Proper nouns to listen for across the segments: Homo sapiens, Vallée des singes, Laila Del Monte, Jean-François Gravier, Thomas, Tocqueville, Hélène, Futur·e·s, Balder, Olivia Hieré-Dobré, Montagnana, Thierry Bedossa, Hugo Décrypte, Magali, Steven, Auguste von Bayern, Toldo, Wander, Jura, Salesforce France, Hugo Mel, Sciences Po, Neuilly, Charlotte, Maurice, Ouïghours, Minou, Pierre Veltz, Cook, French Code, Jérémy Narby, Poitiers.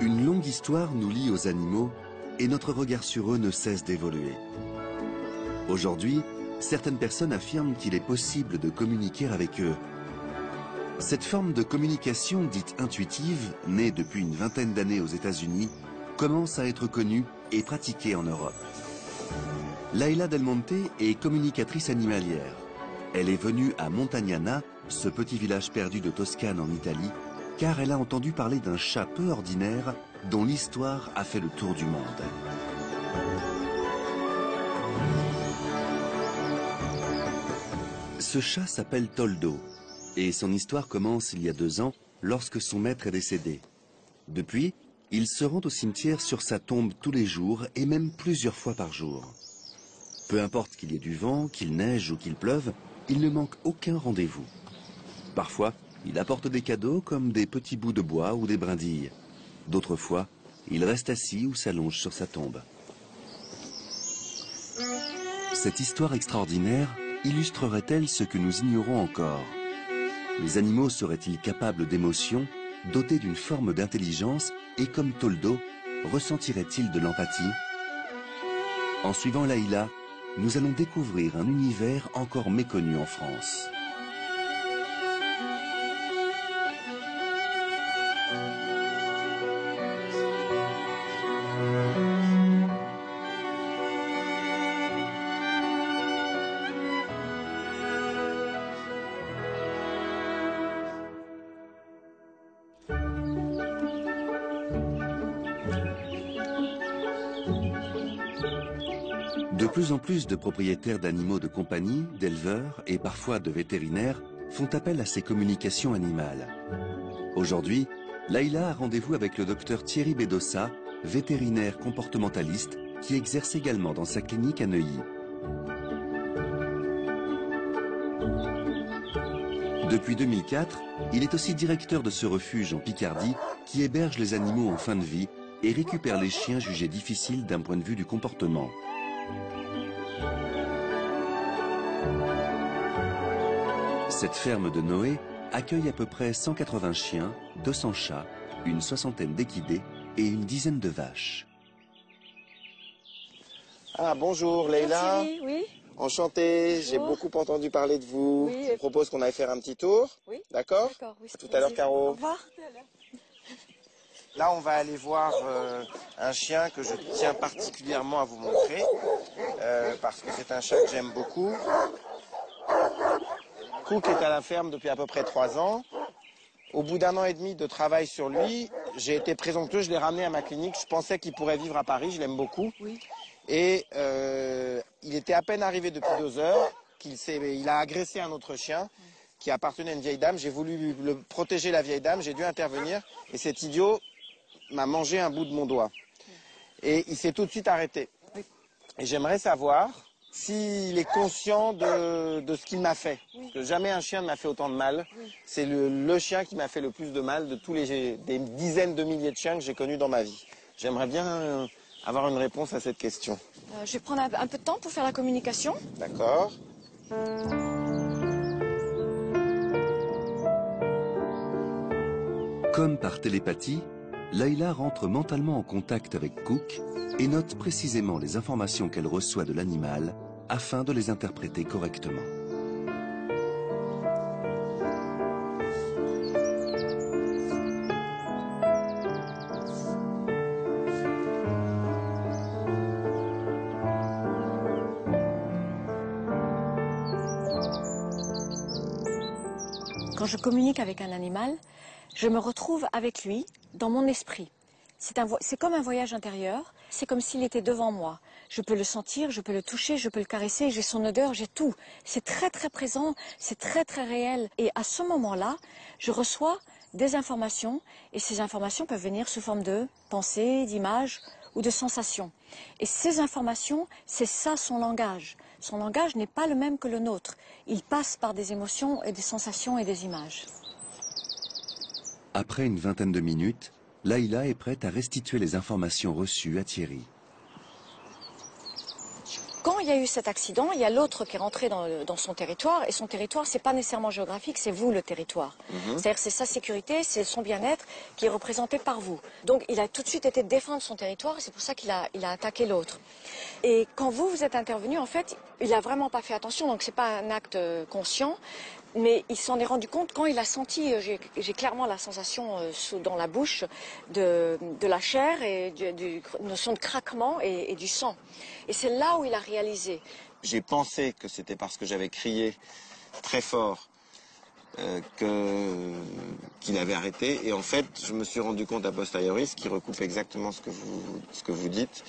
Une longue histoire nous lie aux animaux et notre regard sur eux ne cesse d'évoluer. Aujourd'hui, certaines personnes affirment qu'il est possible de communiquer avec eux. Cette forme de communication dite intuitive, née depuis une vingtaine d'années aux États-Unis, commence à être connue et pratiquée en Europe. Laila Del Monte est communicatrice animalière. Elle est venue à Montagnana, ce petit village perdu de Toscane en Italie, car elle a entendu parler d'un chat peu ordinaire dont l'histoire a fait le tour du monde. Ce chat s'appelle Toldo et son histoire commence il y a 2 ans lorsque son maître est décédé. Depuis, il se rend au cimetière sur sa tombe tous les jours et même plusieurs fois par jour. Peu importe qu'il y ait du vent, qu'il neige ou qu'il pleuve, il ne manque aucun rendez-vous. Parfois, il apporte des cadeaux comme des petits bouts de bois ou des brindilles. D'autres fois, il reste assis ou s'allonge sur sa tombe. Cette histoire extraordinaire illustrerait-elle ce que nous ignorons encore? Les animaux seraient-ils capables d'émotions, dotés d'une forme d'intelligence et comme Toldo, ressentiraient-ils de l'empathie? En suivant Laila, nous allons découvrir un univers encore méconnu en France. De plus en plus de propriétaires d'animaux de compagnie, d'éleveurs et parfois de vétérinaires font appel à ces communications animales. Aujourd'hui, Laila a rendez-vous avec le docteur Thierry Bedossa, vétérinaire comportementaliste qui exerce également dans sa clinique à Neuilly. Depuis 2004, il est aussi directeur de ce refuge en Picardie qui héberge les animaux en fin de vie et récupère les chiens jugés difficiles d'un point de vue du comportement. Cette ferme de Noé accueille à peu près 180 chiens, 200 chats, une soixantaine d'équidés et une dizaine de vaches. Ah bonjour Laila. Merci, oui. Enchantée, j'ai beaucoup entendu parler de vous. Oui, je vous propose qu'on aille faire un petit tour. Oui. D'accord. Oui, tout à l'heure Caro. Au revoir. Là on va aller voir un chien que je tiens particulièrement à vous montrer parce que c'est un chat que j'aime beaucoup. Cook est à la ferme depuis à peu près 3 ans. Au bout d'1 an et demi de travail sur lui, j'ai été présomptueux, je l'ai ramené à ma clinique. Je pensais qu'il pourrait vivre à Paris, je l'aime beaucoup. Oui. Et il était à peine arrivé depuis 2 heures qu'il a agressé un autre chien qui appartenait à une vieille dame. J'ai voulu protéger la vieille dame, j'ai dû intervenir. Et cet idiot m'a mangé un bout de mon doigt. Et il s'est tout de suite arrêté. Et j'aimerais savoir s'il est conscient de ce qu'il m'a fait. Parce que jamais un chien ne m'a fait autant de mal. C'est le chien qui m'a fait le plus de mal de tous les des dizaines de milliers de chiens que j'ai connus dans ma vie. J'aimerais bien avoir une réponse à cette question. Je vais prendre un peu de temps pour faire la communication. D'accord. Comme par télépathie, Laila rentre mentalement en contact avec Cook et note précisément les informations qu'elle reçoit de l'animal afin de les interpréter correctement. Quand je communique avec un animal, je me retrouve avec lui dans mon esprit. C'est comme un voyage intérieur, c'est comme s'il était devant moi. Je peux le sentir, je peux le toucher, je peux le caresser, j'ai son odeur, j'ai tout. C'est très très présent, c'est très très réel. Et à ce moment-là, je reçois des informations et ces informations peuvent venir sous forme de pensées, d'images ou de sensations. Et ces informations, c'est ça son langage. Son langage n'est pas le même que le nôtre. Il passe par des émotions et des sensations et des images. Après une vingtaine de minutes, Laila est prête à restituer les informations reçues à Thierry. quand il y a eu cet accident, il y a l'autre qui est rentré dans son territoire, et son territoire, c'est pas nécessairement géographique, c'est vous le territoire. Mm-hmm. C'est-à-dire c'est sa sécurité, c'est son bien-être qui est représenté par vous. Donc il a tout de suite été défendre son territoire, et c'est pour ça qu'il a attaqué l'autre. Et quand vous êtes intervenu, en fait, il a vraiment pas fait attention, donc c'est pas un acte conscient. Mais il s'en est rendu compte quand il a senti, j'ai clairement la sensation dans la bouche de la chair et du notion de craquement et du sang. Et c'est là où il a réalisé. J'ai pensé que c'était parce que j'avais crié très fort qu'il avait arrêté. Et en fait, je me suis rendu compte a posteriori, ce qui recoupe exactement ce que vous dites,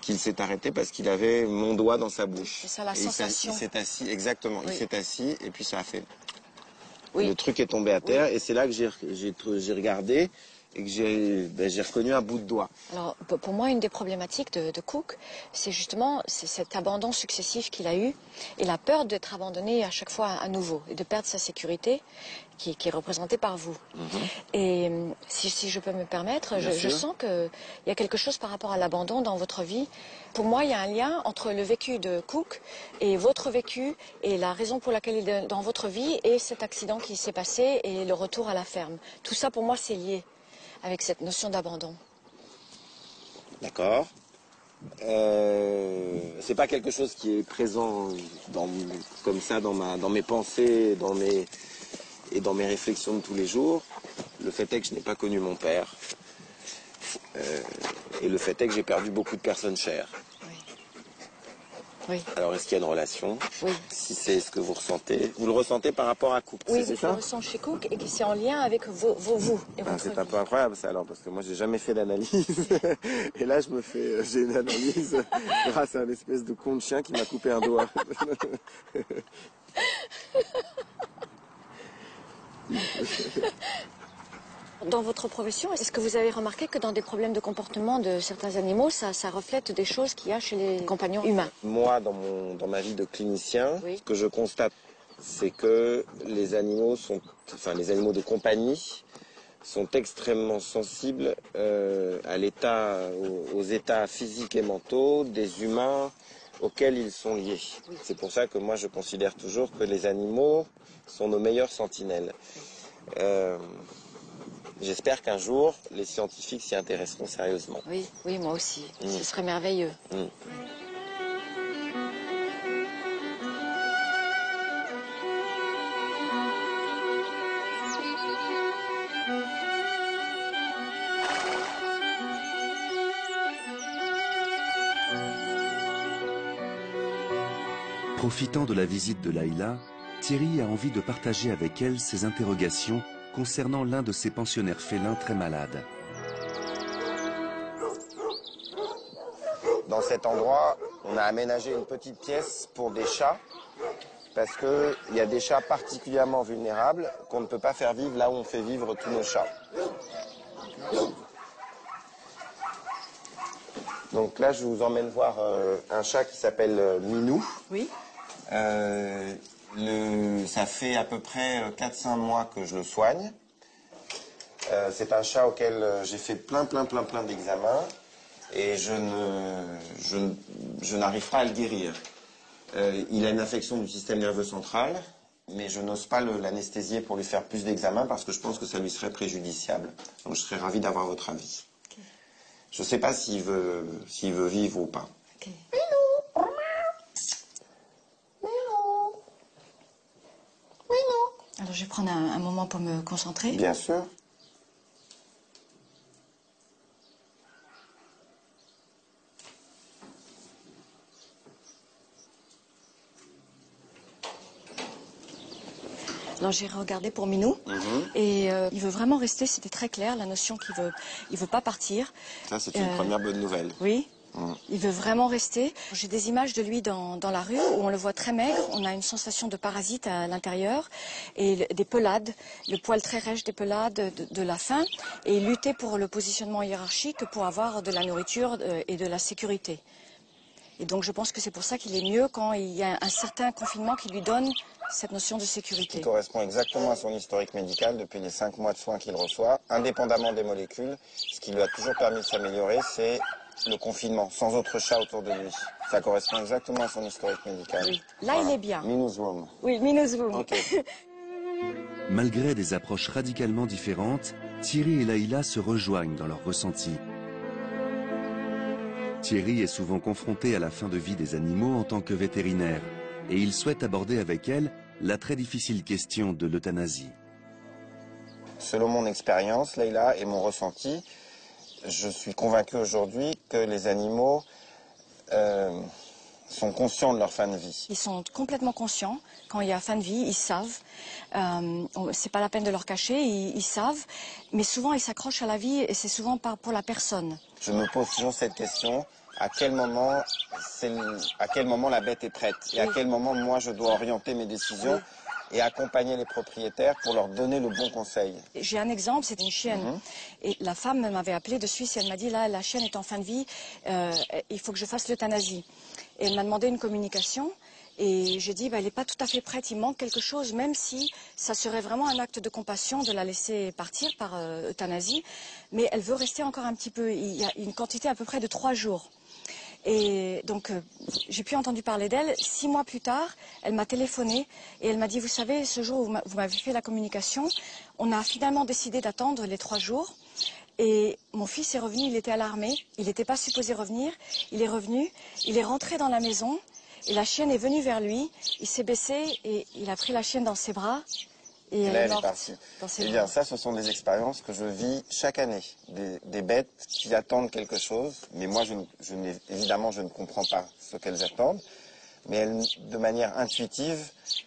qu'il s'est arrêté parce qu'il avait mon doigt dans sa bouche. C'est ça la sensation. Il s'est assis, exactement. Oui. Il s'est assis et puis ça a fait... Oui. Le truc est tombé à terre, oui. Et c'est là que j'ai regardé et que j'ai reconnu un bout de doigt. Alors, pour moi, une des problématiques de Cook, c'est justement cet abandon successif qu'il a eu et la peur d'être abandonné à chaque fois à nouveau et de perdre sa sécurité qui est représentée par vous. Mm-hmm. Et si je peux me permettre, je sens qu'il y a quelque chose par rapport à l'abandon dans votre vie. Pour moi, il y a un lien entre le vécu de Cook et votre vécu et la raison pour laquelle il est dans votre vie et cet accident qui s'est passé et le retour à la ferme. Tout ça, pour moi, c'est lié avec cette notion d'abandon. D'accord. C'est pas quelque chose qui est présent comme ça dans mes pensées, dans mes réflexions de tous les jours. Le fait est que je n'ai pas connu mon père. Et le fait est que j'ai perdu beaucoup de personnes chères. Oui. Alors, est-ce qu'il y a une relation? Oui. Si c'est ce que vous ressentez, vous le ressentez par rapport à Cook? Oui, je le ressens chez Cook et qui c'est en lien avec vous. Ben, c'est un peu incroyable ça alors, parce que moi j'ai jamais fait d'analyse. Et là j'ai une analyse grâce à un espèce de con de chien qui m'a coupé un doigt. Dans votre profession, est-ce que vous avez remarqué que dans des problèmes de comportement de certains animaux, ça reflète des choses qu'il y a chez les compagnons humains? Moi, dans ma vie de clinicien, oui. Ce que je constate, c'est que les animaux de compagnie sont extrêmement sensibles aux états physiques et mentaux des humains auxquels ils sont liés. Oui. C'est pour ça que moi, je considère toujours que les animaux sont nos meilleures sentinelles. J'espère qu'un jour, les scientifiques s'y intéresseront sérieusement. Oui, oui, moi aussi. Mmh. Ce serait merveilleux. Mmh. Profitant de la visite de Laila, Thierry a envie de partager avec elle ses interrogations concernant l'un de ses pensionnaires félins très malades. Dans cet endroit, on a aménagé une petite pièce pour des chats, parce qu'il y a des chats particulièrement vulnérables qu'on ne peut pas faire vivre là où on fait vivre tous nos chats. Donc là, je vous emmène voir un chat qui s'appelle Minou. Oui. Ça fait à peu près 4-5 mois que je le soigne. C'est un chat auquel j'ai fait plein d'examens et je n'arrive pas à le guérir. Il a une affection du système nerveux central, mais je n'ose pas l'anesthésier pour lui faire plus d'examens parce que je pense que ça lui serait préjudiciable. Donc je serais ravi d'avoir votre avis. Okay. Je ne sais pas s'il veut vivre ou pas. Okay. Alors, je vais prendre un moment pour me concentrer. Bien sûr. Alors, j'ai regardé pour Minou. Mm-hmm. Et il veut vraiment rester, c'était très clair, la notion qu'il veut pas partir. Ça, c'est une première bonne nouvelle. Oui. Il veut vraiment rester. J'ai des images de lui dans la rue où on le voit très maigre. On a une sensation de parasite à l'intérieur et des pelades, le poil très rêche des pelades, de la faim. Et il luttait pour le positionnement hiérarchique pour avoir de la nourriture et de la sécurité. Et donc je pense que c'est pour ça qu'il est mieux quand il y a un certain confinement qui lui donne cette notion de sécurité. Qui correspond exactement à son historique médical depuis les 5 mois de soins qu'il reçoit, indépendamment des molécules. Ce qui lui a toujours permis de s'améliorer, c'est le confinement, sans autre chat autour de lui. Ça correspond exactement à son historique médical. Oui. Là, voilà. Il est bien. Minus room. Oui, minus room. Okay. Malgré des approches radicalement différentes, Thierry et Laila se rejoignent dans leur ressenti. Thierry est souvent confronté à la fin de vie des animaux en tant que vétérinaire, et il souhaite aborder avec elle la très difficile question de l'euthanasie. Selon mon expérience, Laila, et mon ressenti, je suis convaincu aujourd'hui que les animaux sont conscients de leur fin de vie. Ils sont complètement conscients. Quand il y a fin de vie, ils savent. C'est pas la peine de leur cacher, ils savent. Mais souvent, ils s'accrochent à la vie et c'est souvent pour la personne. Je me pose toujours cette question, à quel moment la bête est prête et à quel moment moi je dois orienter mes décisions et accompagner les propriétaires pour leur donner le bon conseil. J'ai un exemple, c'est une chienne. Et la femme m'avait appelée de Suisse et elle m'a dit, là, la chienne est en fin de vie, il faut que je fasse l'euthanasie. Et elle m'a demandé une communication et j'ai dit, bah, elle n'est pas tout à fait prête, il manque quelque chose, même si ça serait vraiment un acte de compassion de la laisser partir par euthanasie. Mais elle veut rester encore un petit peu, il y a une quantité à peu près de 3 jours. Et donc, j'ai plus entendu parler d'elle. 6 mois plus tard, elle m'a téléphoné et elle m'a dit, vous savez, ce jour où vous m'avez fait la communication, on a finalement décidé d'attendre les 3 jours. Et mon fils est revenu, il était alarmé, il n'était pas supposé revenir. Il est revenu, il est rentré dans la maison et la chienne est venue vers lui. Il s'est baissé et il a pris la chienne dans ses bras. Et là, elle est partie. Eh bien, ça, ce sont des expériences que je vis chaque année. Des bêtes qui attendent quelque chose, mais moi, évidemment, je ne comprends pas ce qu'elles attendent. Mais elles, de manière intuitive,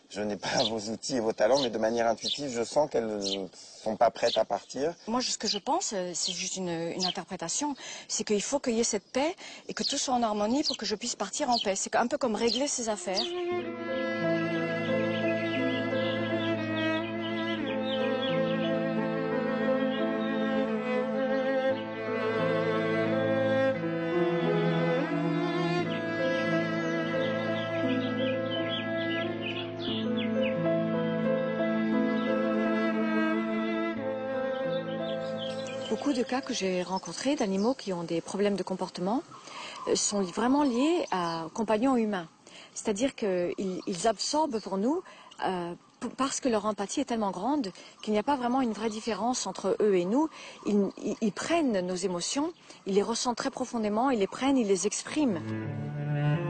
je n'ai pas vos outils et vos talents, mais de manière intuitive, je sens qu'elles ne sont pas prêtes à partir. Moi, ce que je pense, c'est juste une interprétation, c'est qu'il faut qu'il y ait cette paix et que tout soit en harmonie pour que je puisse partir en paix. C'est un peu comme régler ses affaires. Beaucoup de cas que j'ai rencontrés d'animaux qui ont des problèmes de comportement sont vraiment liés à compagnons humains. C'est-à-dire qu'ils absorbent pour nous parce que leur empathie est tellement grande qu'il n'y a pas vraiment une vraie différence entre eux et nous. Ils prennent nos émotions, ils les ressentent très profondément, ils les prennent, ils les expriment.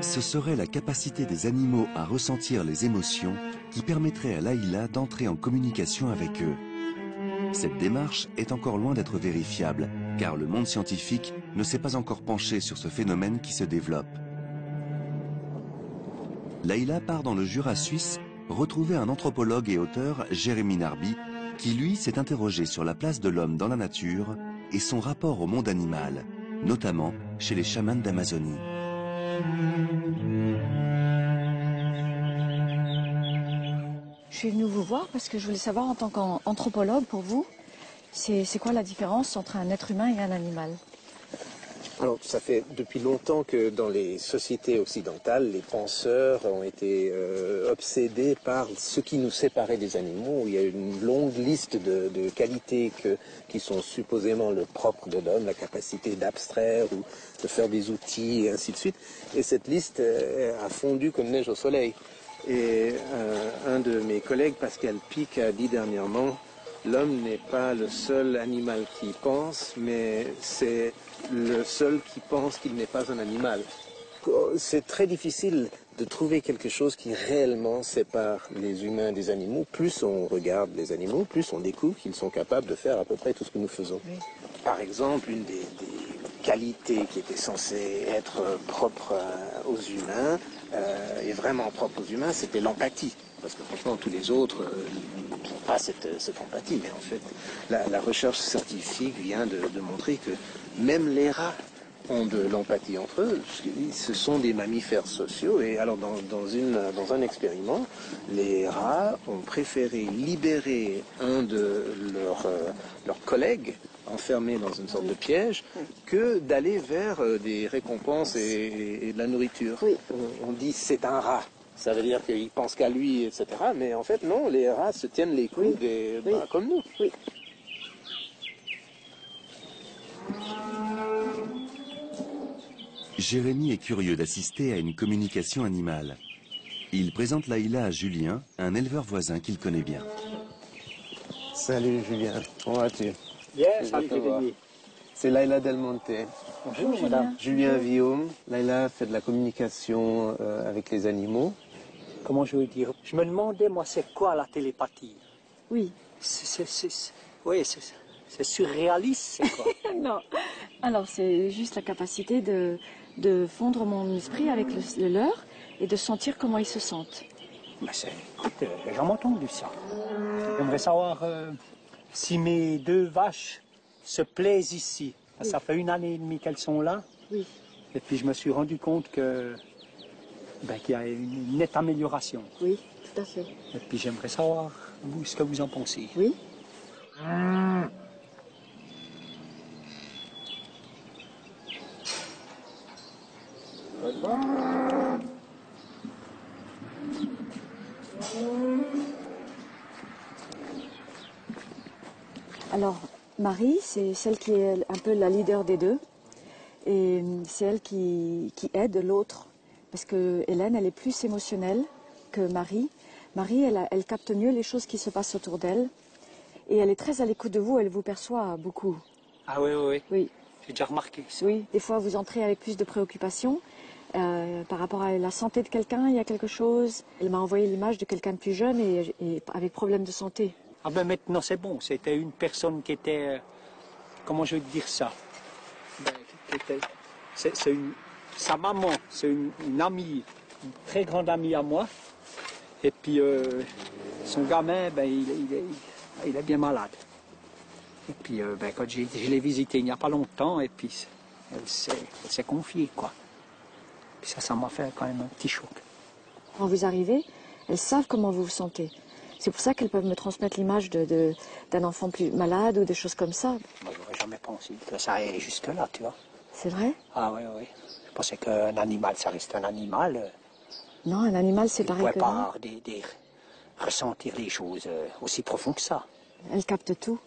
Ce serait la capacité des animaux à ressentir les émotions qui permettrait à Laila d'entrer en communication avec eux. Cette démarche est encore loin d'être vérifiable, car le monde scientifique ne s'est pas encore penché sur ce phénomène qui se développe. Laila part dans le Jura suisse retrouver un anthropologue et auteur, Jérémy Narby, qui lui s'est interrogé sur la place de l'homme dans la nature et son rapport au monde animal, notamment chez les chamans d'Amazonie. Je suis venue vous voir parce que je voulais savoir, en tant qu'anthropologue, pour vous, c'est quoi la différence entre un être humain et un animal? Alors, ça fait depuis longtemps que dans les sociétés occidentales, les penseurs ont été obsédés par ce qui nous séparait des animaux. Il y a une longue liste de qualités qui sont supposément le propre de l'homme, la capacité d'abstraire ou de faire des outils, et ainsi de suite. Et cette liste a fondu comme neige au soleil. Et un de mes collègues, Pascal Pic, a dit dernièrement, l'homme n'est pas le seul animal qui pense, mais c'est le seul qui pense qu'il n'est pas un animal. C'est très difficile de trouver quelque chose qui réellement sépare les humains des animaux. Plus on regarde les animaux, plus on découvre qu'ils sont capables de faire à peu près tout ce que nous faisons. Oui. Par exemple, une des qualités qui était censée être propre aux humains, et vraiment propre aux humains, c'était l'empathie. Parce que franchement, tous les autres n'ont pas cette empathie. Mais en fait, la recherche scientifique vient de montrer que même les rats ont de l'empathie entre eux. Ce sont des mammifères sociaux. Et alors, dans un expériment, les rats ont préféré libérer un de leurs collègues enfermés dans une sorte de piège, que d'aller vers des récompenses et de la nourriture. Oui. On dit c'est un rat, ça veut dire qu'il pense qu'à lui, etc. Mais en fait non, les rats se tiennent les coudes comme nous. Oui. Jérémy est curieux d'assister à une communication animale. Il présente Laila à Julien, un éleveur voisin qu'il connaît bien. Salut Julien, comment vas-tu? C'est Laila Del Monte. Bonjour Julien. Julien Guillaume. Laila fait de la communication avec les animaux. Comment je veux dire? Je me demandais, moi, c'est quoi la télépathie? Oui. C'est surréaliste, c'est quoi? Non. Alors, c'est juste la capacité de fondre mon esprit avec le leur et de sentir comment ils se sentent. Mais écoute, j'ai jamais entendu ça. J'aimerais savoir si mes deux vaches se plaisent ici. Oui. Ça fait 1 année et demie qu'elles sont là. Oui. Et puis, je me suis rendu compte que... Ben, qu'il y a une nette amélioration. Oui, tout à fait. Et puis j'aimerais savoir, vous, ce que vous en pensez. Oui. Alors, Marie, c'est celle qui est un peu la leader des deux. Et c'est elle qui aide l'autre. Parce que Hélène, elle est plus émotionnelle que Marie. Marie, elle capte mieux les choses qui se passent autour d'elle. Et elle est très à l'écoute de vous, elle vous perçoit beaucoup. Ah oui, oui, oui. Oui. J'ai déjà remarqué ça. Oui, des fois vous entrez avec plus de préoccupations. Par rapport à la santé de quelqu'un, il y a quelque chose. Elle m'a envoyé l'image de quelqu'un de plus jeune et avec problème de santé. Ah ben maintenant c'est bon, c'était une personne qui était... Comment je veux dire ça? C'est une... Sa maman, c'est une amie, une très grande amie à moi. Et puis son gamin, ben, il est bien malade. Et puis ben, quand je l'ai visité il n'y a pas longtemps, et puis elle s'est confiée, quoi. Puis ça m'a fait quand même un petit choc. Quand vous arrivez, elles savent comment vous vous sentez. C'est pour ça qu'elles peuvent me transmettre l'image d'un enfant plus malade ou des choses comme ça. Moi, j'aurais jamais pensé que ça allait jusque-là, tu vois. C'est vrai? Ah oui, oui. Je pensais qu'un animal, ça reste un animal. Non, un animal, c'est pareil que... Il ne pourrait pas ressentir les choses aussi profondes que ça. Elles captent tout.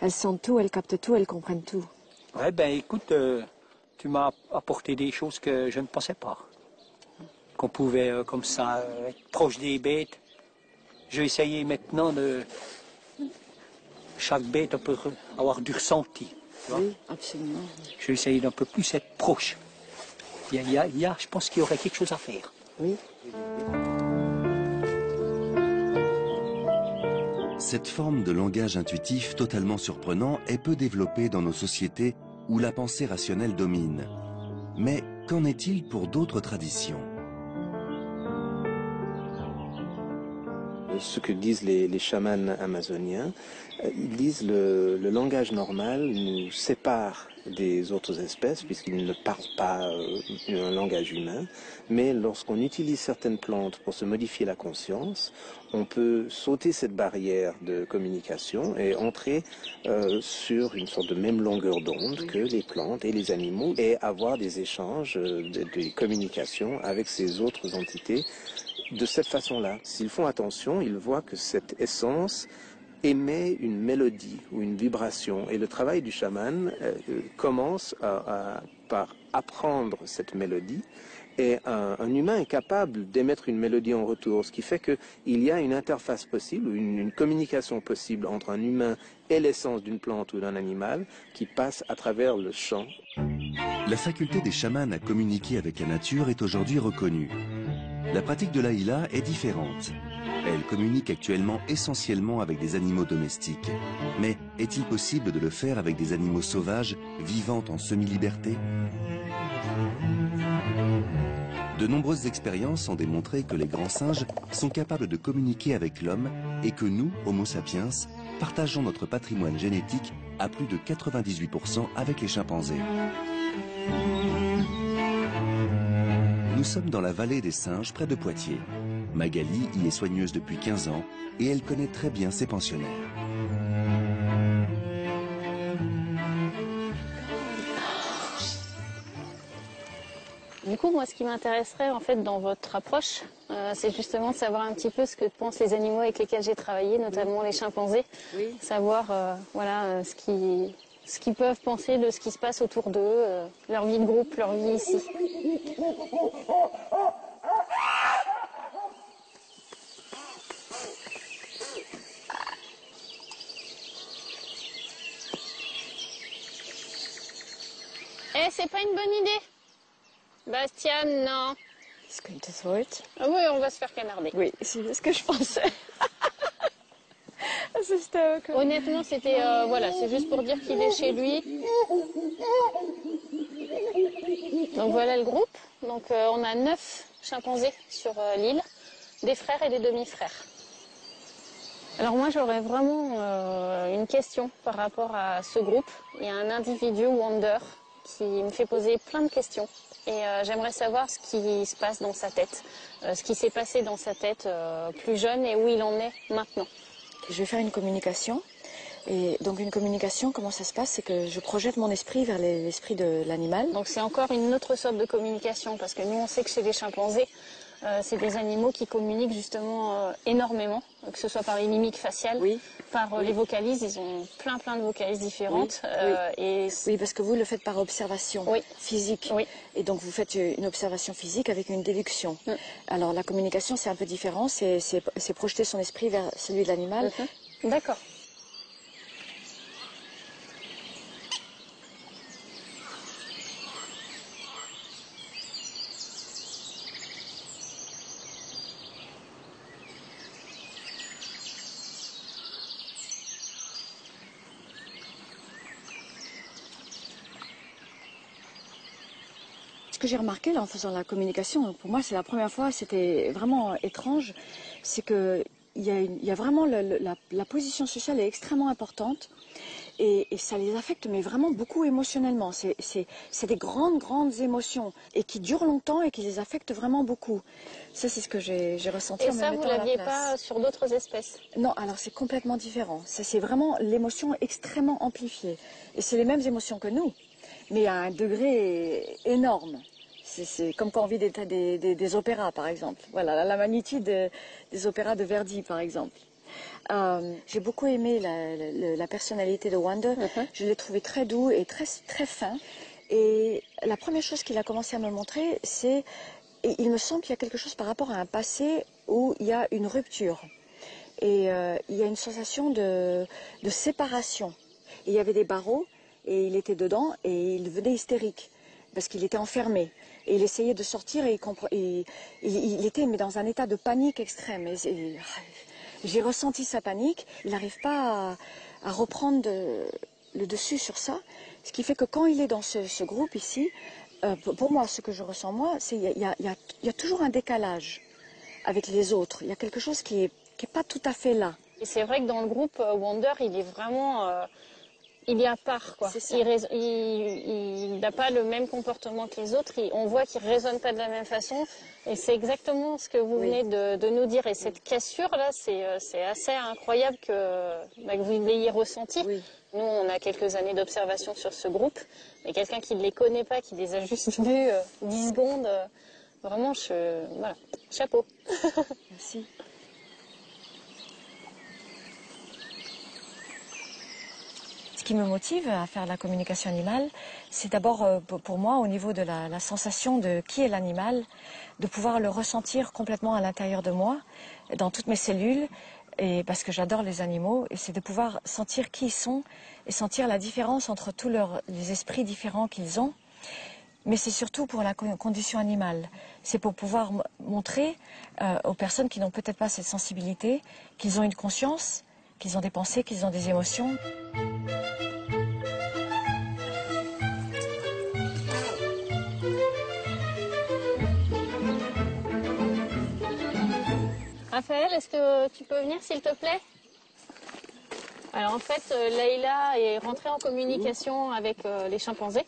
Elles sentent tout, elles captent tout, elles comprennent tout. Ouais, ben écoute, tu m'as apporté des choses que je ne pensais pas. Qu'on pouvait, comme ça, être proche des bêtes. Je vais essayer maintenant de... Chaque bête peut avoir du ressenti. Oui, absolument. Je vais essayer d'un peu plus être proche. Je pense qu'il y aurait quelque chose à faire. Oui. Cette forme de langage intuitif totalement surprenant est peu développée dans nos sociétés où la pensée rationnelle domine. Mais qu'en est-il pour d'autres traditions? Ce que disent les chamans amazoniens, ils disent le langage normal nous sépare des autres espèces puisqu'ils ne parlent pas un langage humain, mais lorsqu'on utilise certaines plantes pour se modifier la conscience, on peut sauter cette barrière de communication et entrer sur une sorte de même longueur d'onde que les plantes et les animaux et avoir des échanges, des communications avec ces autres entités. De cette façon-là, s'ils font attention, ils voient que cette essence émet une mélodie ou une vibration. Et le travail du chaman commence par apprendre cette mélodie. Et un humain est capable d'émettre une mélodie en retour, ce qui fait qu'il y a une interface possible, une communication possible entre un humain et l'essence d'une plante ou d'un animal qui passe à travers le chant. La faculté des chamans à communiquer avec la nature est aujourd'hui reconnue. La pratique de Laila est différente. Elle communique actuellement essentiellement avec des animaux domestiques. Mais est-il possible de le faire avec des animaux sauvages, vivant en semi-liberté? De nombreuses expériences ont démontré que les grands singes sont capables de communiquer avec l'homme et que nous, Homo sapiens, partageons notre patrimoine génétique à plus de 98% avec les chimpanzés. Nous sommes dans la vallée des singes, près de Poitiers. Magali y est soigneuse depuis 15 ans et elle connaît très bien ses pensionnaires. Du coup, moi, ce qui m'intéresserait, en fait, dans votre approche, c'est justement de savoir un petit peu ce que pensent les animaux avec lesquels j'ai travaillé, notamment les chimpanzés. Oui. Savoir, voilà, ce qui... ce qu'ils peuvent penser de ce qui se passe autour d'eux, leur vie de groupe, leur vie ici. Eh, c'est pas une bonne idée. Bastien, non. Est-ce qu'on te souhaite ? Oui, on va se faire canarder. Oui, c'est ce que je pensais. Honnêtement, c'était voilà, c'est juste pour dire qu'il est chez lui. Donc voilà le groupe. Donc on a 9 chimpanzés sur l'île, des frères et des demi-frères. Alors moi j'aurais vraiment une question par rapport à ce groupe. Il y a un individu, Wander, qui me fait poser plein de questions. Et j'aimerais savoir ce qui se passe dans sa tête, ce qui s'est passé dans sa tête plus jeune et où il en est maintenant. Je vais faire une communication. Et donc une communication, comment ça se passe? C'est que je projette mon esprit vers l'esprit de l'animal. Donc c'est encore une autre sorte de communication, parce que nous on sait que chez les chimpanzés, c'est des animaux qui communiquent justement énormément, que ce soit par les mimiques faciales, oui, par les vocalises, ils ont plein de vocalises différentes. Oui, oui, parce que vous le faites par observation, oui, physique, oui, et donc vous faites une observation physique avec une déduction. Mm. Alors la communication c'est un peu différent, c'est projeter son esprit vers celui de l'animal. Mm-hmm. D'accord. Ce que j'ai remarqué là, en faisant la communication, pour moi c'est la première fois, c'était vraiment étrange, c'est qu'il y a vraiment la position sociale est extrêmement importante et ça les affecte mais vraiment beaucoup émotionnellement. C'est des grandes émotions et qui durent longtemps et qui les affectent vraiment beaucoup. Ça c'est ce que j'ai ressenti. Et ça vous l'aviez pas sur d'autres espèces? Non, alors c'est complètement différent. Ça c'est vraiment l'émotion extrêmement amplifiée et c'est les mêmes émotions que nous, mais à un degré énorme. C'est comme quand on vit des opéras, par exemple. Voilà, la magnitude des opéras de Verdi, par exemple. J'ai beaucoup aimé la personnalité de Wander. Mm-hmm. Je l'ai trouvé très doux et très fin. Et la première chose qu'il a commencé à me montrer, c'est... Il me semble qu'il y a quelque chose par rapport à un passé où il y a une rupture. Et il y a une sensation de séparation. Et il y avait des barreaux. Et il était dedans et il devenait hystérique parce qu'il était enfermé. Et il essayait de sortir et il était mais dans un état de panique extrême. Et j'ai ressenti sa panique. Il n'arrive pas à reprendre le dessus sur ça. Ce qui fait que quand il est dans ce groupe ici, pour moi, ce que je ressens moi, c'est qu'il y a toujours un décalage avec les autres. Il y a quelque chose qui n'est pas tout à fait là. Et c'est vrai que dans le groupe Wander, il est vraiment... Il est à part, quoi. Il n'a pas le même comportement que les autres. On voit qu'il ne raisonne pas de la même façon. Et c'est exactement ce que vous venez de nous dire. Et cette cassure-là, c'est assez incroyable que vous l'ayez ressenti. Oui. Nous, on a quelques années d'observation sur ce groupe. Mais quelqu'un qui ne les connaît pas, qui les a juste vus 10 secondes, vraiment, voilà, chapeau. Merci. Ce qui me motive à faire la communication animale, c'est d'abord pour moi au niveau de la sensation de qui est l'animal, de pouvoir le ressentir complètement à l'intérieur de moi, dans toutes mes cellules, et parce que j'adore les animaux, et c'est de pouvoir sentir qui ils sont et sentir la différence entre tous les esprits différents qu'ils ont. Mais c'est surtout pour la condition animale. C'est pour pouvoir montrer aux personnes qui n'ont peut-être pas cette sensibilité qu'ils ont une conscience, qu'ils ont des pensées, qu'ils ont des émotions. Raphaël, est-ce que tu peux venir, s'il te plaît? Alors en fait, Laila est rentrée en communication avec les chimpanzés.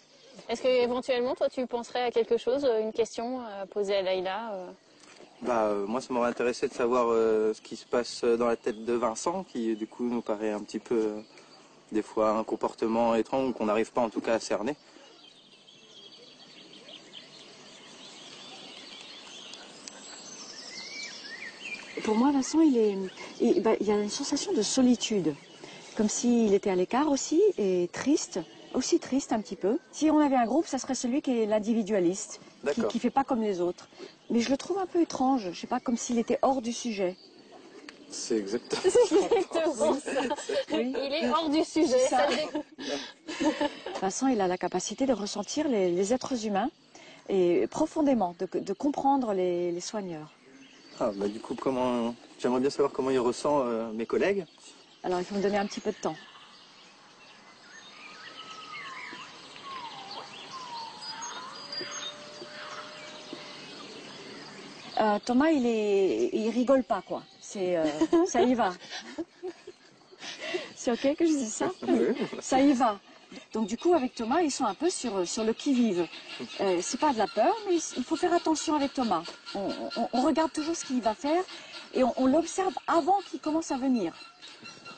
Est-ce que éventuellement, toi, tu penserais à quelque chose, une question à poser à Laila? Moi, ça m'aurait intéressé de savoir ce qui se passe dans la tête de Vincent, qui du coup nous paraît un petit peu, des fois, un comportement étrange qu'on n'arrive pas en tout cas à cerner. Pour moi, Vincent, il y a une sensation de solitude. comme s'il était à l'écart aussi, et triste, aussi triste un petit peu. Si on avait un groupe, ça serait celui qui est l'individualiste, qui ne fait pas comme les autres. Mais je le trouve un peu étrange, je ne sais pas, comme s'il était hors du sujet. C'est exactement ça. Oui. Il est hors du sujet. Ça. Vincent, il a la capacité de ressentir les êtres humains et profondément, de comprendre les soigneurs. Ah, bah, du coup, j'aimerais bien savoir comment il ressent mes collègues. Alors, il faut me donner un petit peu de temps. Thomas, il rigole pas, quoi. Ça y va. C'est ok que je dise ça? Oui. Ça y va. Donc du coup, avec Thomas, ils sont un peu sur le qui-vive. C'est pas de la peur, mais il faut faire attention avec Thomas. On regarde toujours ce qu'il va faire et on l'observe avant qu'il commence à venir.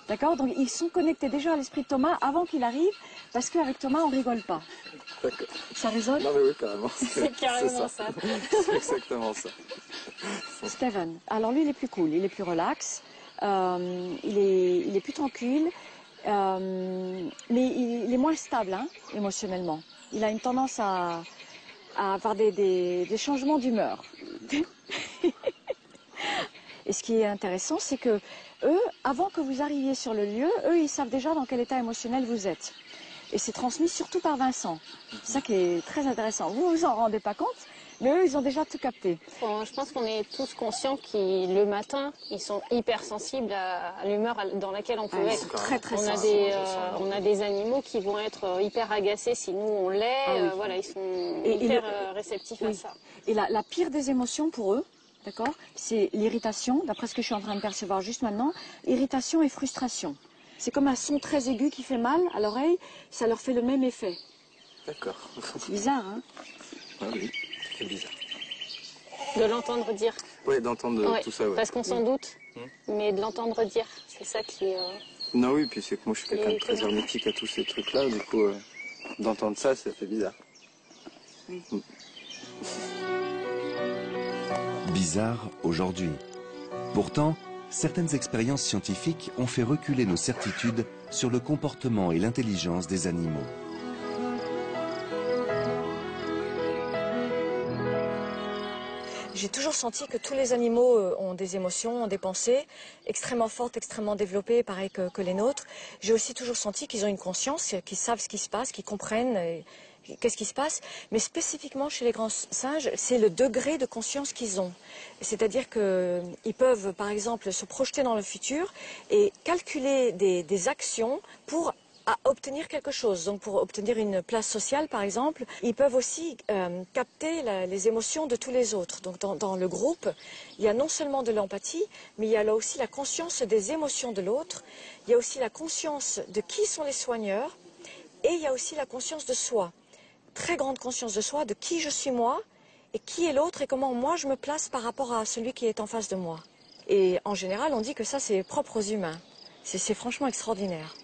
D'accord? Donc ils sont connectés déjà à l'esprit de Thomas avant qu'il arrive, parce qu'avec Thomas, on rigole pas. D'accord. Ça résonne? Non mais oui, carrément. C'est carrément ça. C'est exactement ça. Steven, alors lui, il est plus cool, il est plus relax, il est plus tranquille. Mais il est moins stable, hein, émotionnellement. Il a une tendance à avoir des changements d'humeur. Et ce qui est intéressant, c'est que eux, avant que vous arriviez sur le lieu, eux, ils savent déjà dans quel état émotionnel vous êtes. Et c'est transmis surtout par Vincent. C'est ça qui est très intéressant. Vous vous en rendez pas compte, mais eux, ils ont déjà tout capté. Je pense qu'on est tous conscients que le matin, ils sont hypersensibles à l'humeur dans laquelle on peut être. Très, très on a des animaux qui vont être hyper agacés si nous on l'est. Voilà, ils sont hyper réceptifs à ça. Et la pire des émotions pour eux, d'accord, c'est l'irritation, d'après ce que je suis en train de percevoir juste maintenant, irritation et frustration. C'est comme un son très aigu qui fait mal à l'oreille, ça leur fait le même effet. D'accord. C'est bizarre, hein? Ah oui. C'est bizarre. De l'entendre dire. Oui, d'entendre tout ça. Ouais. Parce qu'on s'en doute, mais de l'entendre dire, c'est ça qui est... Non, oui, puis c'est que moi je suis quelqu'un de très hermétique à tous ces trucs-là, du coup, d'entendre ça, ça fait bizarre. Oui. Bizarre aujourd'hui. Pourtant, certaines expériences scientifiques ont fait reculer nos certitudes sur le comportement et l'intelligence des animaux. J'ai toujours senti que tous les animaux ont des émotions, ont des pensées extrêmement fortes, extrêmement développées, pareil que les nôtres. J'ai aussi toujours senti qu'ils ont une conscience, qu'ils savent ce qui se passe, qu'ils comprennent qu'est-ce qui se passe. Mais spécifiquement chez les grands singes, c'est le degré de conscience qu'ils ont. C'est-à-dire qu'ils peuvent, par exemple, se projeter dans le futur et calculer des actions pour obtenir quelque chose. Donc pour obtenir une place sociale, par exemple, ils peuvent aussi capter les émotions de tous les autres. Donc dans le groupe, il y a non seulement de l'empathie, mais il y a là aussi la conscience des émotions de l'autre, il y a aussi la conscience de qui sont les soigneurs, et il y a aussi la conscience de soi. Très grande conscience de soi, de qui je suis moi, et qui est l'autre, et comment moi je me place par rapport à celui qui est en face de moi. Et en général, on dit que ça, c'est propre aux humains. C'est franchement extraordinaire.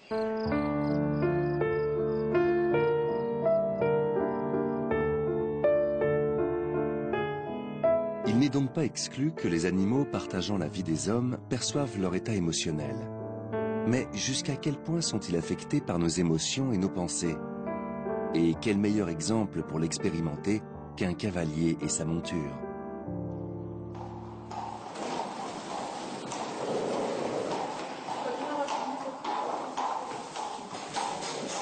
Il n'est donc pas exclu que les animaux partageant la vie des hommes perçoivent leur état émotionnel. Mais jusqu'à quel point sont-ils affectés par nos émotions et nos pensées? Et quel meilleur exemple pour l'expérimenter qu'un cavalier et sa monture?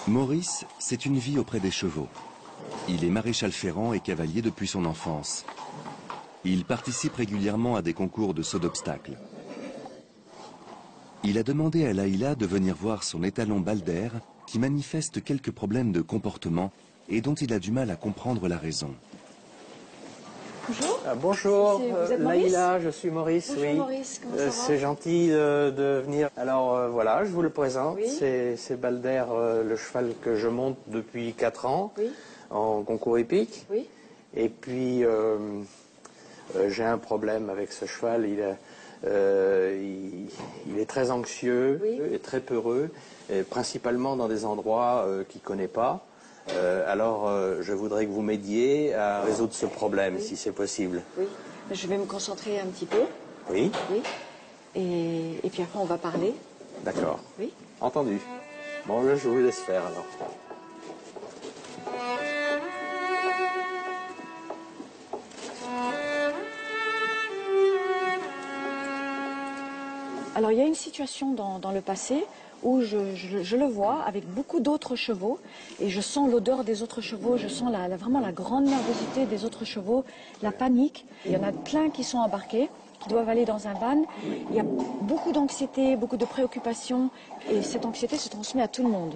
Maurice, c'est une vie auprès des chevaux. Il est maréchal-ferrant et cavalier depuis son enfance. Il participe régulièrement à des concours de saut d'obstacles. Il a demandé à Laila de venir voir son étalon Balder, qui manifeste quelques problèmes de comportement et dont il a du mal à comprendre la raison. Bonjour. Ah, bonjour, vous êtes Laila, je suis Maurice. Bonjour, oui. Maurice, c'est gentil de venir. Alors voilà, je vous le présente. Oui. C'est Balder, le cheval que je monte depuis 4 ans, oui, en concours épique. Oui. Et puis... j'ai un problème avec ce cheval, il est très anxieux, oui, et très peureux, et principalement dans des endroits qu'il ne connaît pas. Alors je voudrais que vous m'aidiez à résoudre ce problème, oui, si c'est possible. Oui, je vais me concentrer un petit peu. Oui. Oui. Et puis après on va parler. D'accord. Oui. Entendu. Bon, là, je vous laisse faire, alors. Alors, il y a une situation dans le passé où je le vois avec beaucoup d'autres chevaux et je sens l'odeur des autres chevaux, je sens vraiment la grande nervosité des autres chevaux, la panique. Il y en a plein qui sont embarqués, qui doivent aller dans un van. Il y a beaucoup d'anxiété, beaucoup de préoccupations et cette anxiété se transmet à tout le monde.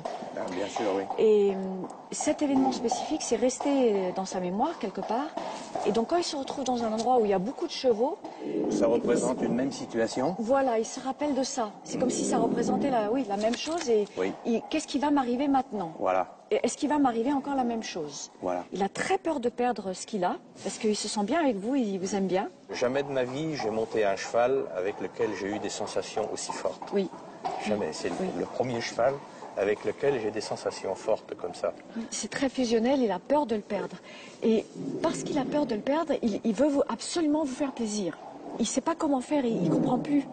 Bien sûr, oui. Et cet événement spécifique, c'est resté dans sa mémoire quelque part. Et donc quand il se retrouve dans un endroit où il y a beaucoup de chevaux... Ça représente une même situation. Voilà, il se rappelle de ça. C'est comme si ça représentait la même chose et, oui. Qu'est-ce qui va m'arriver maintenant? Voilà. Est-ce qu'il va m'arriver encore la même chose? Voilà. Il a très peur de perdre ce qu'il a, parce qu'il se sent bien avec vous, il vous aime bien. Jamais de ma vie, j'ai monté un cheval avec lequel j'ai eu des sensations aussi fortes. Oui. Jamais. C'est le premier cheval avec lequel j'ai des sensations fortes comme ça. C'est très fusionnel, il a peur de le perdre. Et parce qu'il a peur de le perdre, il veut absolument vous faire plaisir. Il ne sait pas comment faire, il ne comprend plus.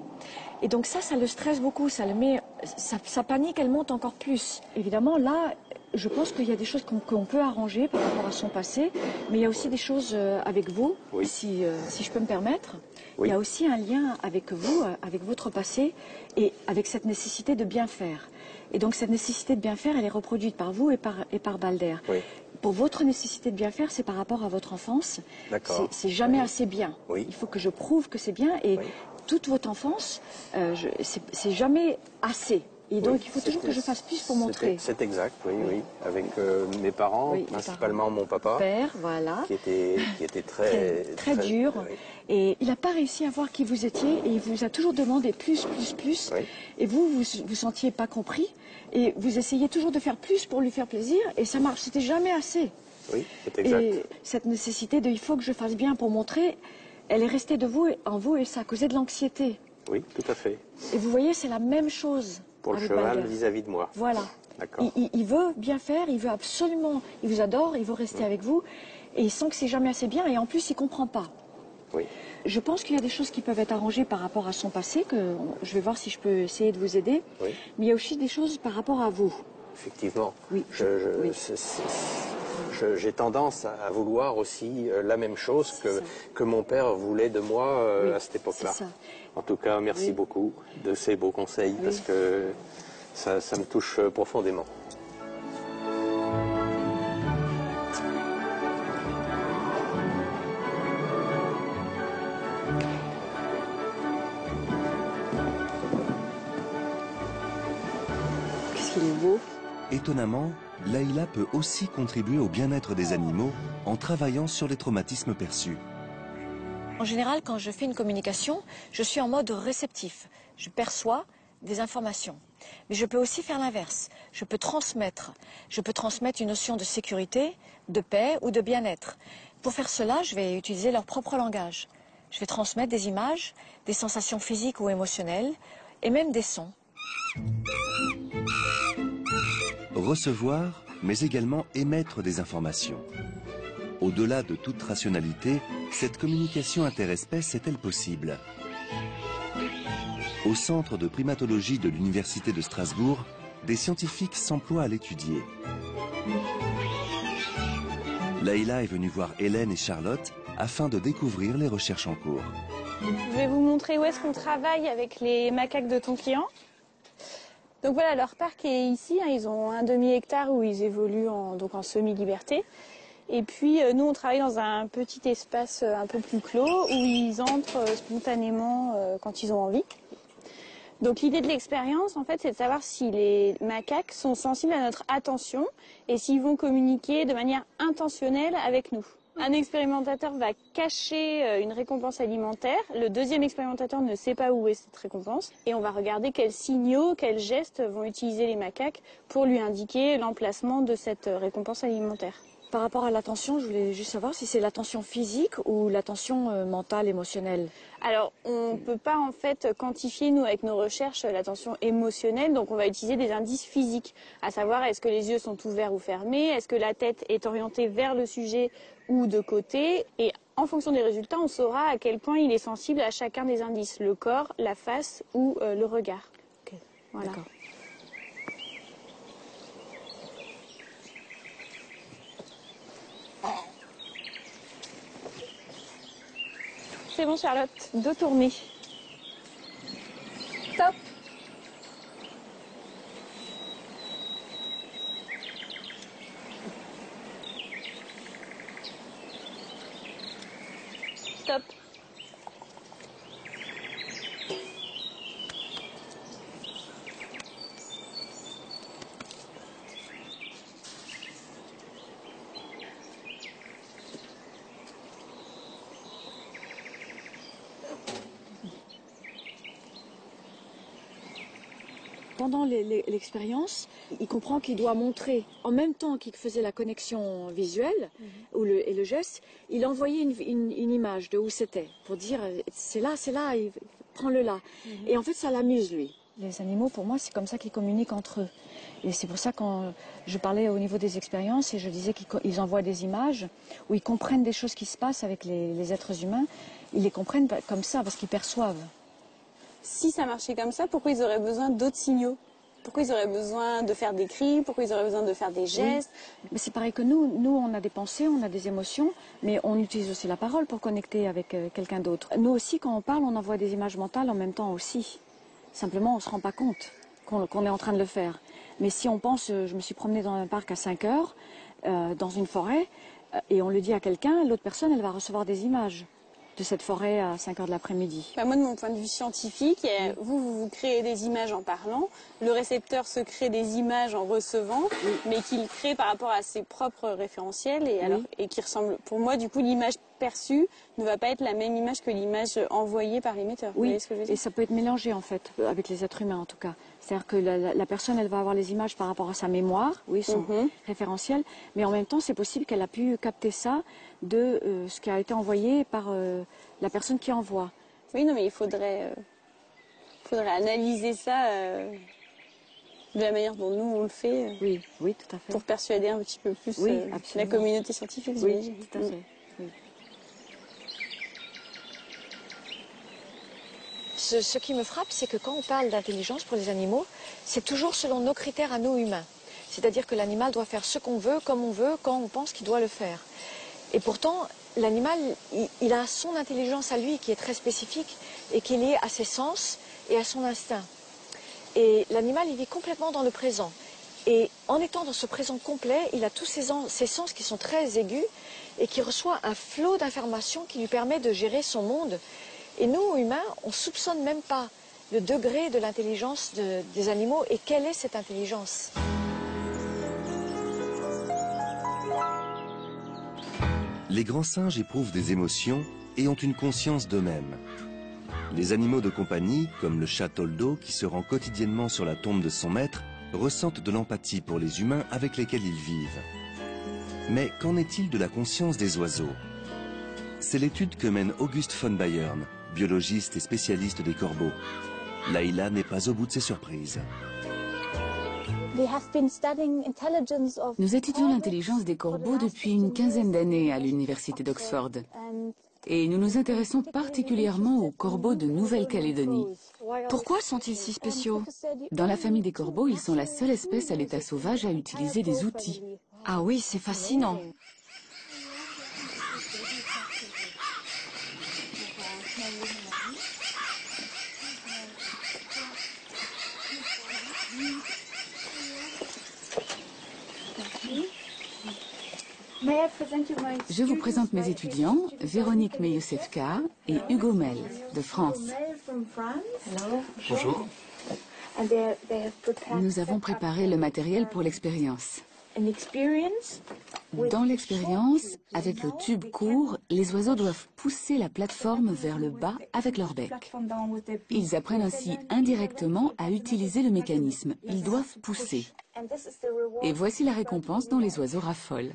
Et donc ça le stresse beaucoup, ça le met... Sa panique, elle monte encore plus. Évidemment, là... Je pense qu'il y a des choses qu'on peut arranger par rapport à son passé, mais il y a aussi des choses avec vous, oui. si je peux me permettre. Oui. Il y a aussi un lien avec vous, avec votre passé, et avec cette nécessité de bien faire. Et donc cette nécessité de bien faire, elle est reproduite par vous et par Balder. Oui. Pour votre nécessité de bien faire, c'est par rapport à votre enfance. D'accord. C'est jamais oui. assez bien. Oui. Il faut que je prouve que c'est bien, et oui. toute votre enfance, c'est jamais assez. Et donc, oui, il faut toujours que je fasse plus pour montrer. C'est exact, oui, oui. oui. Avec mes parents, oui, principalement parents. Mon papa. Père, voilà. Qui était très... très dur. Oui. Et il n'a pas réussi à voir qui vous étiez. Et il vous a toujours demandé plus. Oui. Et vous ne vous sentiez pas compris. Et vous essayez toujours de faire plus pour lui faire plaisir. Et ça marche. C'était jamais assez. Oui, c'est exact. Et cette nécessité de « il faut que je fasse bien pour montrer », elle est restée en vous et ça a causé de l'anxiété. Oui, tout à fait. Et vous voyez, c'est la même chose. Pour le cheval vis-à-vis de moi. Voilà. Il veut bien faire, il veut absolument, il vous adore, il veut rester avec vous, et il sent que c'est jamais assez bien, et en plus il ne comprend pas. Oui. Je pense qu'il y a des choses qui peuvent être arrangées par rapport à son passé, que je vais voir si je peux essayer de vous aider, oui. mais il y a aussi des choses par rapport à vous. Effectivement. Oui. J'ai tendance à vouloir aussi la même chose que mon père voulait de moi oui, à cette époque-là. En tout cas, merci oui. beaucoup de ces beaux conseils oui. parce que ça me touche profondément. Qu'est-ce qu'il est beau? Étonnamment, Laila peut aussi contribuer au bien-être des animaux en travaillant sur les traumatismes perçus. En général, quand je fais une communication, je suis en mode réceptif. Je perçois des informations. Mais je peux aussi faire l'inverse. Je peux transmettre. Je peux transmettre une notion de sécurité, de paix ou de bien-être. Pour faire cela, je vais utiliser leur propre langage. Je vais transmettre des images, des sensations physiques ou émotionnelles, et même des sons. Recevoir, mais également émettre des informations. Au-delà de toute rationalité, cette communication interespèce est-elle possible? Au centre de primatologie de l'Université de Strasbourg, des scientifiques s'emploient à l'étudier. Laila est venue voir Hélène et Charlotte afin de découvrir les recherches en cours. Je vais vous montrer où est-ce qu'on travaille avec les macaques de Tonkean. Donc voilà, leur parc est ici, hein, ils ont un demi-hectare où ils évoluent en semi-liberté. Et puis nous, on travaille dans un petit espace un peu plus clos où ils entrent spontanément quand ils ont envie. Donc l'idée de l'expérience, en fait, c'est de savoir si les macaques sont sensibles à notre attention et s'ils vont communiquer de manière intentionnelle avec nous. Un expérimentateur va cacher une récompense alimentaire, le deuxième expérimentateur ne sait pas où est cette récompense et on va regarder quels signaux, quels gestes vont utiliser les macaques pour lui indiquer l'emplacement de cette récompense alimentaire. Par rapport à l'attention, je voulais juste savoir si c'est l'attention physique ou l'attention mentale, émotionnelle. Alors, on ne peut pas en fait quantifier, nous, avec nos recherches, l'attention émotionnelle, donc on va utiliser des indices physiques, à savoir est-ce que les yeux sont ouverts ou fermés, est-ce que la tête est orientée vers le sujet ou de côté, et en fonction des résultats, on saura à quel point il est sensible à chacun des indices, le corps, la face ou le regard. Ok, voilà. D'accord. C'est bon, Charlotte, dos tourné. Top. Top. Pendant l'expérience, il comprend qu'il doit montrer, en même temps qu'il faisait la connexion visuelle et le geste, il envoyait une image de où c'était, pour dire c'est là, prends-le là. Et en fait ça l'amuse lui. Les animaux pour moi c'est comme ça qu'ils communiquent entre eux. Et c'est pour ça quand je parlais au niveau des expériences et je disais qu'ils envoient des images, où ils comprennent des choses qui se passent avec les êtres humains, ils les comprennent comme ça parce qu'ils perçoivent. Si ça marchait comme ça, pourquoi ils auraient besoin d'autres signaux? Pourquoi ils auraient besoin de faire des cris? Pourquoi ils auraient besoin de faire des gestes? Oui. C'est pareil que nous. Nous, on a des pensées, on a des émotions, mais on utilise aussi la parole pour connecter avec quelqu'un d'autre. Nous aussi, quand on parle, on envoie des images mentales en même temps aussi. Simplement, on ne se rend pas compte qu'on est en train de le faire. Mais si on pense, je me suis promenée dans un parc à 5 heures, dans une forêt, et on le dit à quelqu'un, l'autre personne, elle va recevoir des images de cette forêt à 5 heures de l'après-midi. Bah moi, de mon point de vue scientifique, vous créez des images en parlant, le récepteur se crée des images en recevant, mais qu'il crée par rapport à ses propres référentiels et qui ressemble. Pour moi, du coup, l'image perçue ne va pas être la même image que l'image envoyée par l'émetteur. Oui, vous voyez ce que je veux dire? Et ça peut être mélangé, en fait, avec les êtres humains, en tout cas. C'est-à-dire que la personne, elle va avoir les images par rapport à sa mémoire, son référentiel, mais en même temps, c'est possible qu'elle a pu capter ça de ce qui a été envoyé par la personne qui envoie. Oui, non, mais il faudrait analyser ça de la manière dont nous, on le fait. Oui, tout à fait. Pour persuader un petit peu plus la communauté scientifique. Oui, tout à fait. Oui. Ce qui me frappe, c'est que quand on parle d'intelligence pour les animaux, c'est toujours selon nos critères à nous humains. C'est-à-dire que l'animal doit faire ce qu'on veut, comme on veut, quand on pense qu'il doit le faire. Et pourtant, l'animal, il a son intelligence à lui qui est très spécifique et qui est liée à ses sens et à son instinct. Et l'animal, il vit complètement dans le présent. Et en étant dans ce présent complet, il a tous ses sens qui sont très aigus et qui reçoit un flot d'informations qui lui permet de gérer son monde. Et nous, humains, on ne soupçonne même pas le degré de l'intelligence des animaux et quelle est cette intelligence. Les grands singes éprouvent des émotions et ont une conscience d'eux-mêmes. Les animaux de compagnie, comme le chat Toldo, qui se rend quotidiennement sur la tombe de son maître, ressentent de l'empathie pour les humains avec lesquels ils vivent. Mais qu'en est-il de la conscience des oiseaux? C'est l'étude que mène Auguste von Bayern, biologiste et spécialiste des corbeaux. Laila n'est pas au bout de ses surprises. Nous étudions l'intelligence des corbeaux depuis une quinzaine d'années à l'université d'Oxford. Et nous nous intéressons particulièrement aux corbeaux de Nouvelle-Calédonie. Pourquoi sont-ils si spéciaux? Dans la famille des corbeaux, ils sont la seule espèce à l'état sauvage à utiliser des outils. Ah oui, c'est fascinant. Je vous présente mes étudiants, Véronique Meyusevka et Hugo Mel, de France. Bonjour. Nous avons préparé le matériel pour l'expérience. Dans l'expérience, avec le tube court, les oiseaux doivent pousser la plateforme vers le bas avec leur bec. Ils apprennent ainsi indirectement à utiliser le mécanisme. Ils doivent pousser. Et voici la récompense dont les oiseaux raffolent.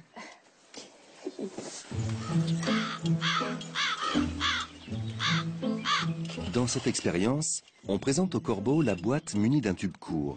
Dans cette expérience, on présente au corbeau la boîte munie d'un tube court.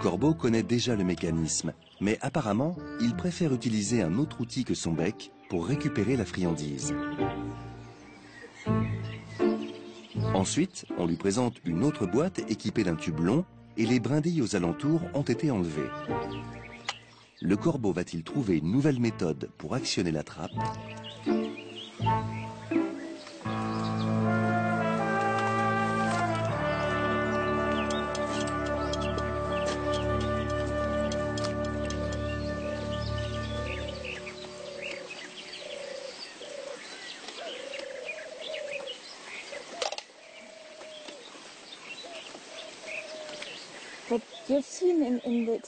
corbeau connaît déjà le mécanisme, mais apparemment, il préfère utiliser un autre outil que son bec pour récupérer la friandise. Ensuite, on lui présente une autre boîte équipée d'un tube long et les brindilles aux alentours ont été enlevées. Le corbeau va-t-il trouver une nouvelle méthode pour actionner la trappe ?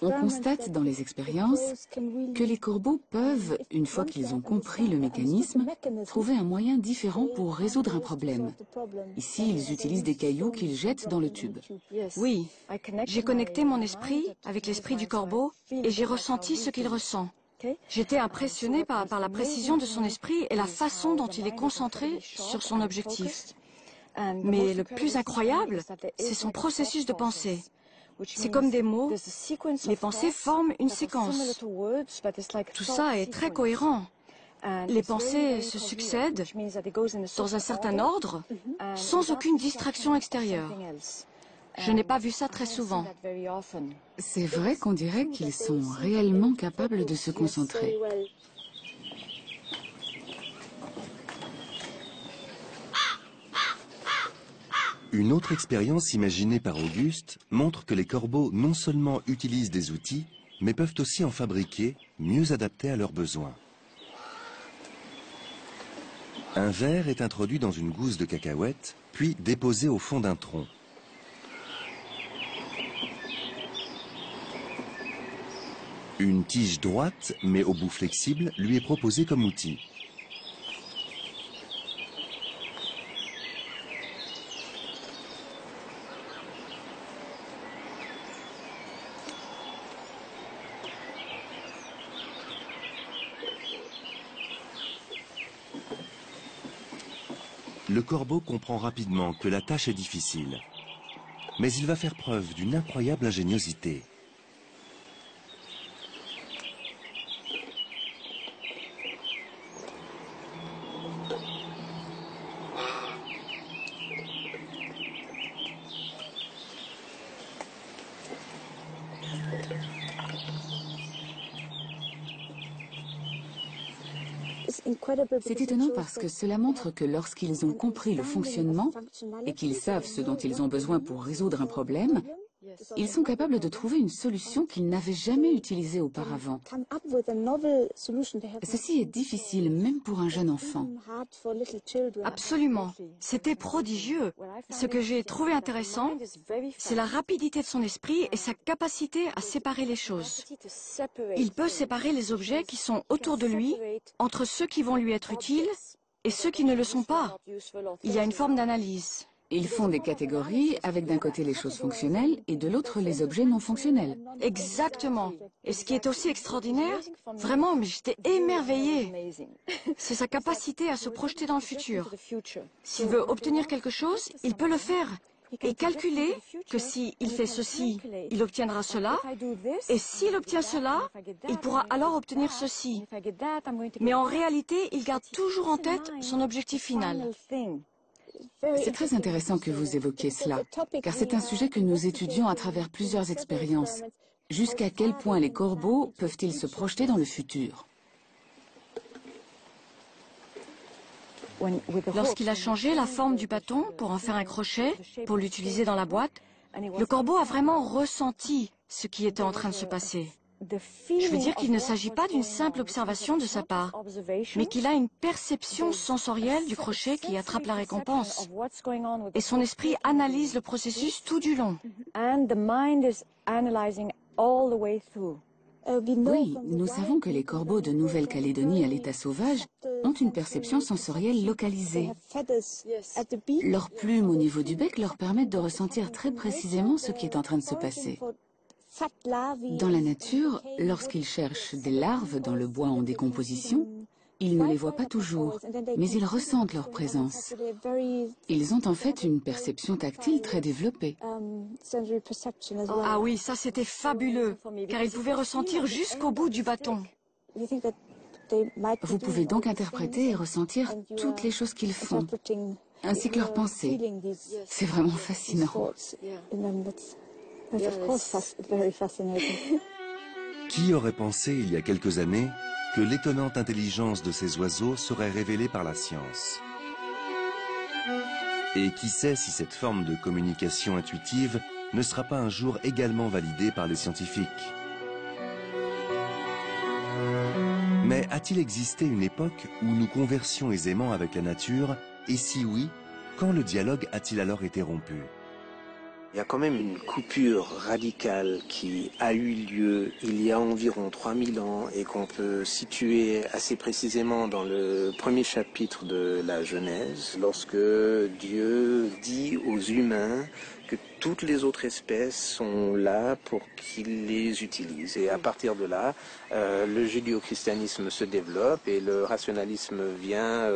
On constate dans les expériences que les corbeaux peuvent, une fois qu'ils ont compris le mécanisme, trouver un moyen différent pour résoudre un problème. Ici, ils utilisent des cailloux qu'ils jettent dans le tube. Oui, j'ai connecté mon esprit avec l'esprit du corbeau et j'ai ressenti ce qu'il ressent. J'étais impressionnée par la précision de son esprit et la façon dont il est concentré sur son objectif. Mais le plus incroyable, c'est son processus de pensée. C'est comme des mots, les pensées forment une séquence. Tout ça est très cohérent. Les pensées se succèdent dans un certain ordre, sans aucune distraction extérieure. Je n'ai pas vu ça très souvent. C'est vrai qu'on dirait qu'ils sont réellement capables de se concentrer. Une autre expérience imaginée par Auguste montre que les corbeaux non seulement utilisent des outils, mais peuvent aussi en fabriquer, mieux adaptés à leurs besoins. Un verre est introduit dans une gousse de cacahuète, puis déposé au fond d'un tronc. Une tige droite, mais au bout flexible, lui est proposée comme outil. Le corbeau comprend rapidement que la tâche est difficile. Mais il va faire preuve d'une incroyable ingéniosité. C'est étonnant parce que cela montre que lorsqu'ils ont compris le fonctionnement et qu'ils savent ce dont ils ont besoin pour résoudre un problème, ils sont capables de trouver une solution qu'ils n'avaient jamais utilisée auparavant. Ceci est difficile même pour un jeune enfant. Absolument. C'était prodigieux. Ce que j'ai trouvé intéressant, c'est la rapidité de son esprit et sa capacité à séparer les choses. Il peut séparer les objets qui sont autour de lui entre ceux qui vont lui être utiles et ceux qui ne le sont pas. Il y a une forme d'analyse. Ils font des catégories avec d'un côté les choses fonctionnelles et de l'autre les objets non fonctionnels. Exactement. Et ce qui est aussi extraordinaire, vraiment, mais j'étais émerveillée, c'est sa capacité à se projeter dans le futur. S'il veut obtenir quelque chose, il peut le faire et calculer que s'il fait ceci, il obtiendra cela, et s'il obtient cela, il pourra alors obtenir ceci. Mais en réalité, il garde toujours en tête son objectif final. C'est très intéressant que vous évoquiez cela, car c'est un sujet que nous étudions à travers plusieurs expériences. Jusqu'à quel point les corbeaux peuvent-ils se projeter dans le futur? Lorsqu'il a changé la forme du bâton pour en faire un crochet, pour l'utiliser dans la boîte, le corbeau a vraiment ressenti ce qui était en train de se passer. Je veux dire qu'il ne s'agit pas d'une simple observation de sa part, mais qu'il a une perception sensorielle du crochet qui attrape la récompense. Et son esprit analyse le processus tout du long. Oui, nous savons que les corbeaux de Nouvelle-Calédonie à l'état sauvage ont une perception sensorielle localisée. Leurs plumes au niveau du bec leur permettent de ressentir très précisément ce qui est en train de se passer. Dans la nature, lorsqu'ils cherchent des larves dans le bois en décomposition, Ils ne les voient pas toujours, mais ils ressentent leur présence. Ils ont en fait une perception tactile très développée. Ah oui, ça c'était fabuleux, car ils pouvaient ressentir jusqu'au bout du bâton. Vous pouvez donc interpréter et ressentir toutes les choses qu'ils font, ainsi que leurs pensées. C'est vraiment fascinant. Qui aurait pensé il y a quelques années que l'étonnante intelligence de ces oiseaux serait révélée par la science? Et qui sait si cette forme de communication intuitive ne sera pas un jour également validée par les scientifiques? Mais a-t-il existé une époque où nous conversions aisément avec la nature? Et si oui, quand le dialogue a-t-il alors été rompu? Il y a quand même une coupure radicale qui a eu lieu il y a environ 3000 ans et qu'on peut situer assez précisément dans le premier chapitre de la Genèse, lorsque Dieu dit aux humains que toutes les autres espèces sont là pour qu'ils les utilisent. Et à partir de là, le judéo-christianisme se développe et le rationalisme vient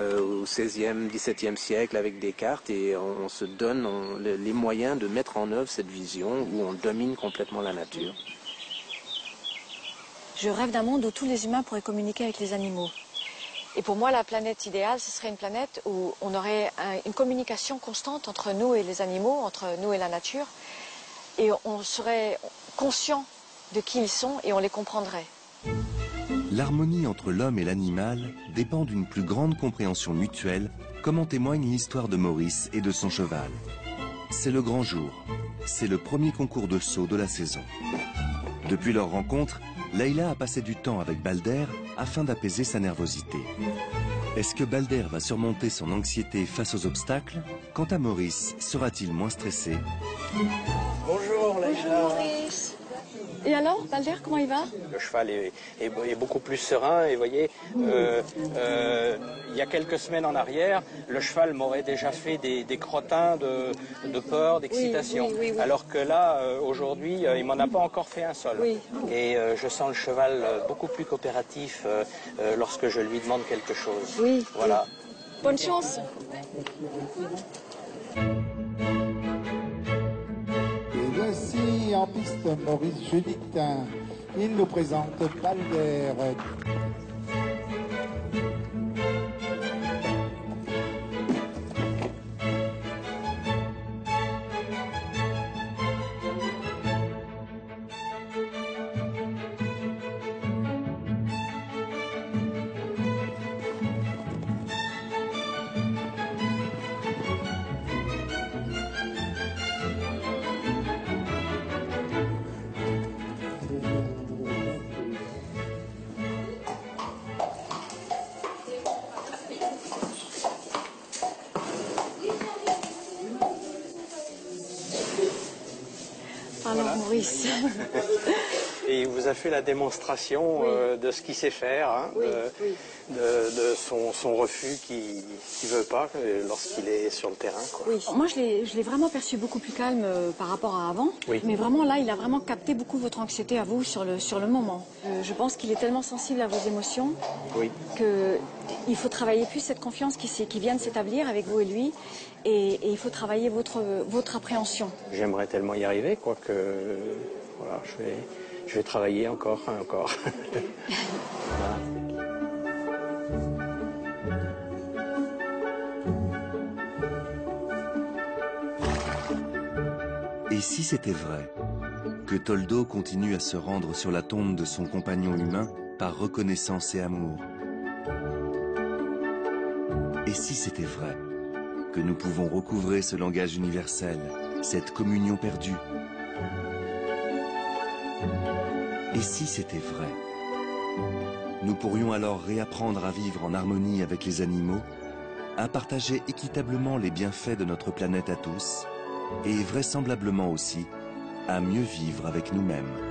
au XVIe, XVIIe siècle avec Descartes, et on se donne les moyens de mettre en œuvre cette vision où on domine complètement la nature. Je rêve d'un monde où tous les humains pourraient communiquer avec les animaux. Et pour moi, la planète idéale, ce serait une planète où on aurait une communication constante entre nous et les animaux, entre nous et la nature. Et on serait conscient de qui ils sont et on les comprendrait. L'harmonie entre l'homme et l'animal dépend d'une plus grande compréhension mutuelle, comme en témoigne l'histoire de Maurice et de son cheval. C'est le grand jour. C'est le premier concours de saut de la saison. Depuis leur rencontre, Laila a passé du temps avec Balder afin d'apaiser sa nervosité. Est-ce que Balder va surmonter son anxiété face aux obstacles? Quant à Maurice, sera-t-il moins stressé? Bonjour Laila. Bonjour Maurice. Et alors, Balder, comment il va? Le cheval est beaucoup plus serein, et vous voyez, il y a quelques semaines en arrière, le cheval m'aurait déjà fait des crottins de peur, d'excitation. Oui. Alors que là, aujourd'hui, il m'en a pas encore fait un seul. Oui. Et je sens le cheval beaucoup plus coopératif lorsque je lui demande quelque chose. Oui. Voilà. Bonne chance. Voici en piste Maurice Judithin. Il nous présente Balder. Et il vous a fait la démonstration de ce qu'il sait faire, hein, de son refus qui ne veut pas lorsqu'il est sur le terrain. Quoi. Oui. Moi, je l'ai vraiment perçu beaucoup plus calme par rapport à avant. Oui. Mais vraiment, là, il a vraiment capté beaucoup votre anxiété à vous sur le moment. Je pense qu'il est tellement sensible à vos émotions qu'il faut travailler plus cette confiance qui vient de s'établir avec vous et lui. Et il faut travailler votre appréhension. J'aimerais tellement y arriver, quoi, que voilà, je vais travailler encore. Voilà. Et si c'était vrai que Toldo continue à se rendre sur la tombe de son compagnon humain par reconnaissance et amour? Et si c'était vrai que nous pouvons recouvrer ce langage universel, cette communion perdue? Et si c'était vrai, nous pourrions alors réapprendre à vivre en harmonie avec les animaux, à partager équitablement les bienfaits de notre planète à tous, et vraisemblablement aussi à mieux vivre avec nous-mêmes.